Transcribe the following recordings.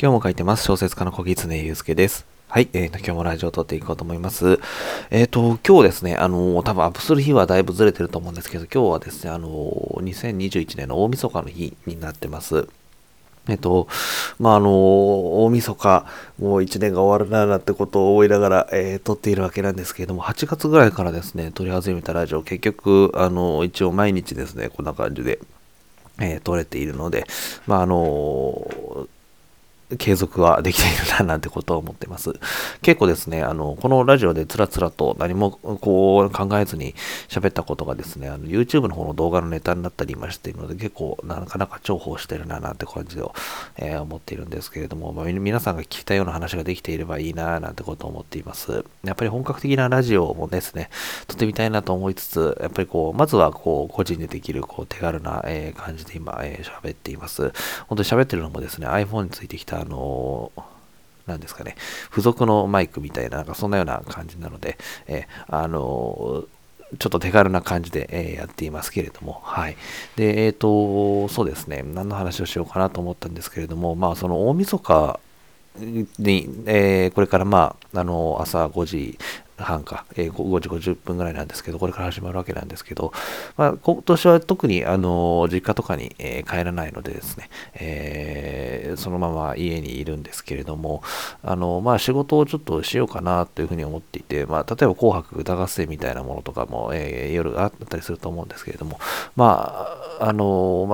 今日も書いてます。小説家の小狐祐介です。はい、今日もラジオを撮っていこうと思います。今日ですね、多分アップする日はだいぶずれてると思うんですけど、今日はですね、2021年の大晦日の日になってます。大晦日、もう1年が終わるなーなんてことを思いながら、撮っているわけなんですけれども、8月ぐらいからですね、撮り始めたラジオ、結局、一応毎日ですね、こんな感じで、撮れているので、継続はできているななんてことを思ってます。結構ですね、このラジオでつらつらと何もこう考えずに喋ったことがですね、YouTube の方の動画のネタになったりましているので、結構なかなか重宝してるななんて感じを、思っているんですけれども、皆さんが聞きたいような話ができていればいいななんてことを思っています。やっぱり本格的なラジオもですね、撮ってみたいなと思いつつ、やっぱりこうまずはこう個人でできるこう手軽な、感じで今、喋っています。本当に喋ってるのもですね、 iPhone についてきた何ですかね、付属のマイクみたいな、なんかそんなような感じなので、ちょっと手軽な感じで、やっていますけれども、はい。で、そうですね、何の話をしようかなと思ったんですけれども、まあ、その大晦日に、これからまあ、朝5時、半か、5時50分ぐらいなんですけど、これから始まるわけなんですけど、まあ、今年は特に、実家とかに、帰らないのでですね、そのまま家にいるんですけれども、まあ、仕事をちょっとしようかなというふうに思っていて、まあ、例えば紅白歌合戦みたいなものとかも、夜あったりすると思うんですけれども、まあ、その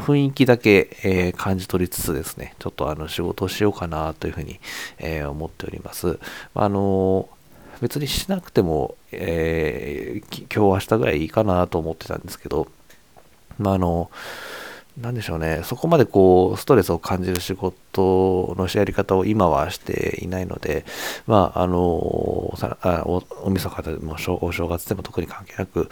雰囲気だけ、感じ取りつつですね、ちょっと仕事をしようかなというふうに、思っております。別にしなくても、今日明日ぐらいいいかなと思ってたんですけど、まあ、なんでしょうね、そこまでこうストレスを感じる仕事のやり方を今はしていないので、まあ、おみそかでもお正月でも特に関係なく、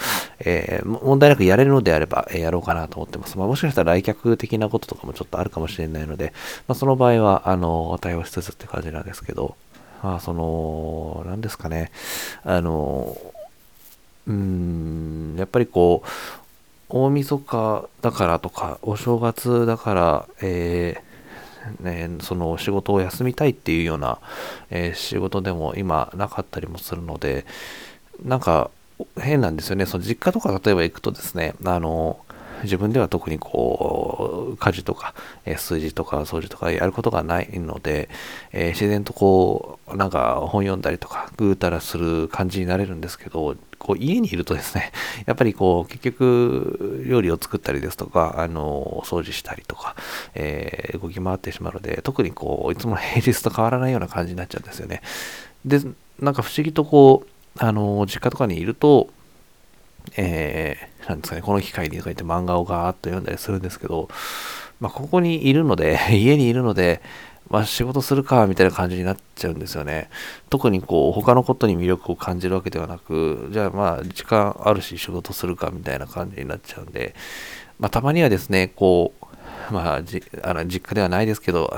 問題なくやれるのであれば、やろうかなと思ってます。まあ、もしかしたら来客的なこととかもちょっとあるかもしれないので、まあ、その場合は対応しつつって感じなんですけど、まあ、なんですかね、やっぱりこう、大晦日だからとか、お正月だから、その仕事を休みたいっていうような、仕事でも今なかったりもするので、なんか変なんですよね。その実家とか例えば行くとですね、自分では特にこう家事とか、数字とか掃除とかやることがないので、自然とこうなんか本読んだりとかぐうたらする感じになれるんですけど、こう家にいるとですね、やっぱりこう結局料理を作ったりですとか、掃除したりとか、動き回ってしまうので、特にこういつも平日と変わらないような感じになっちゃうんですよね。で、なんか不思議とこう実家とかにいると、なんですかね、この機会にとか言って漫画をガーッと読んだりするんですけど、まあ、ここにいるので、家にいるので、まあ、仕事するかみたいな感じになっちゃうんですよね。特にこう他のことに魅力を感じるわけではなく、じゃあまあ時間あるし仕事するかみたいな感じになっちゃうんで、まあ、たまにはですね、こうまあ、実家ではないですけど、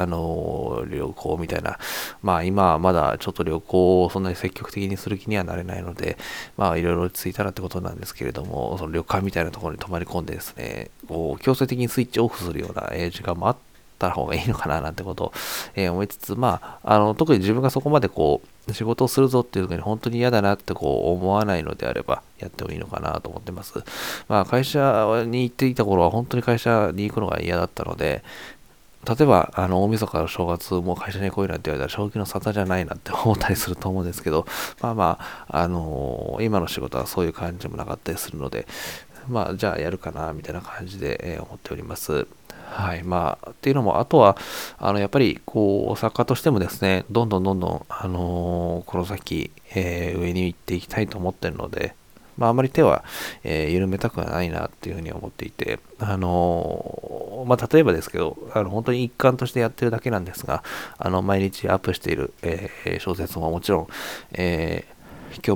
旅行みたいな、まあ今はまだちょっと旅行をそんなに積極的にする気にはなれないので、まあいろいろ落ち着いたらってことなんですけれども、その旅館みたいなところに泊まり込んでですね、こう強制的にスイッチオフするような時間もあった方がいいのかななんてことを、思いつつ、まあ、特に自分がそこまでこう仕事をするぞっていう時に本当に嫌だなってこう思わないのであれば、やってもいいのかなと思ってます。まあ、会社に行っていた頃は本当に会社に行くのが嫌だったので、例えば大晦日の正月もう会社に来いなんて言われたら正気の沙汰じゃないなって思ったりすると思うんですけど、まあまあ、今の仕事はそういう感じもなかったりするので、まあじゃあやるかなみたいな感じで、思っております。はい、まあっていうのも、あとはやっぱりこう作家としてもですね、どんどんこの先、上に行っていきたいと思ってるので。まあ、あまり手は、緩めたくはないなっていうふうに思っていて、まあ、例えばですけど、本当に一環としてやってるだけなんですが、毎日アップしている、小説ももちろん、今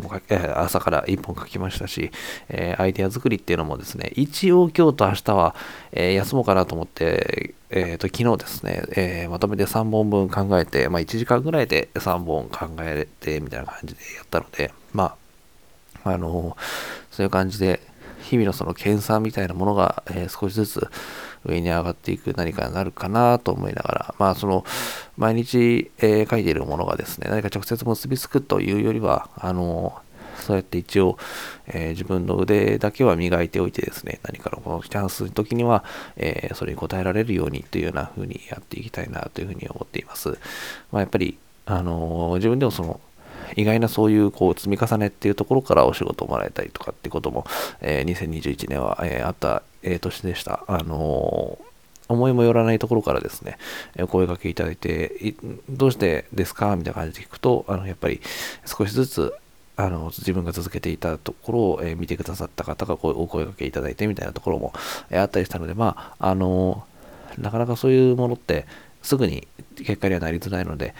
日も朝から1本書きましたし、アイデア作りっていうのもですね、一応今日と明日は、休もうかなと思って、昨日ですね、まとめて3本分考えて、まあ、1時間ぐらいで3本考えてみたいな感じでやったので、まあそういう感じで日々のその研鑽みたいなものが、少しずつ、上に上がっていく何かになるかなと思いながら、まあその毎日、書いているものがですね、何か直接結びつくというよりは、そうやって一応、自分の腕だけは磨いておいてですね、何かのこのチャンスの時には、それに応えられるようにというような風にやっていきたいなという風に思っています。まあやっぱり、自分でもその意外なそういうこう積み重ねっていうところからお仕事をもらえたりとかってことも、2021年は、あった、年でした。思いもよらないところからですね、お声掛けいただいて、どうしてですかみたいな感じで聞くと、やっぱり少しずつ自分が続けていたところを、見てくださった方がこうお声掛けいただいてみたいなところも、あったりしたので、まあなかなかそういうものってすぐに結果にはなりづらいので、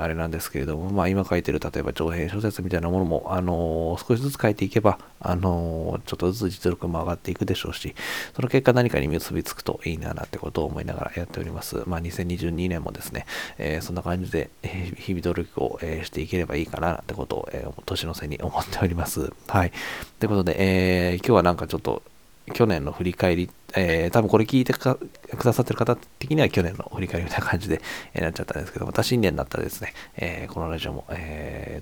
あれなんですけれども、まあ今書いてる例えば長編小説みたいなものも、少しずつ書いていけば、ちょっとずつ実力も上がっていくでしょうし、その結果何かに結びつくといいななんてことを思いながらやっております。まあ2022年もですね、そんな感じで日々努力をしていければいいかななんてことを、年の瀬に思っております。はい。ということで、今日はなんかちょっと去年の振り返り、多分これ聞いてくださってる方的には去年の振り返りみたいな感じで、なっちゃったんですけど、また新年になったらですね、このラジオも、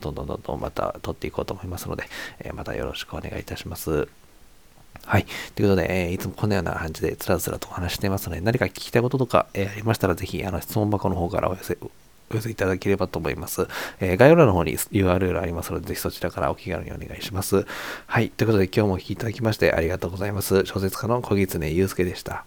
どんどんまた撮っていこうと思いますので、またよろしくお願いいたします。はい。ということで、いつもこのような感じでつらつらとお話していますので、何か聞きたいこととか、ありましたら、ぜひ質問箱の方からお寄せいただければと思います。概要欄の方に URL ありますので、ぜひそちらからお気軽にお願いします。はい。ということで、今日もお聞きいただきましてありがとうございます。小説家の小狐祐介でした。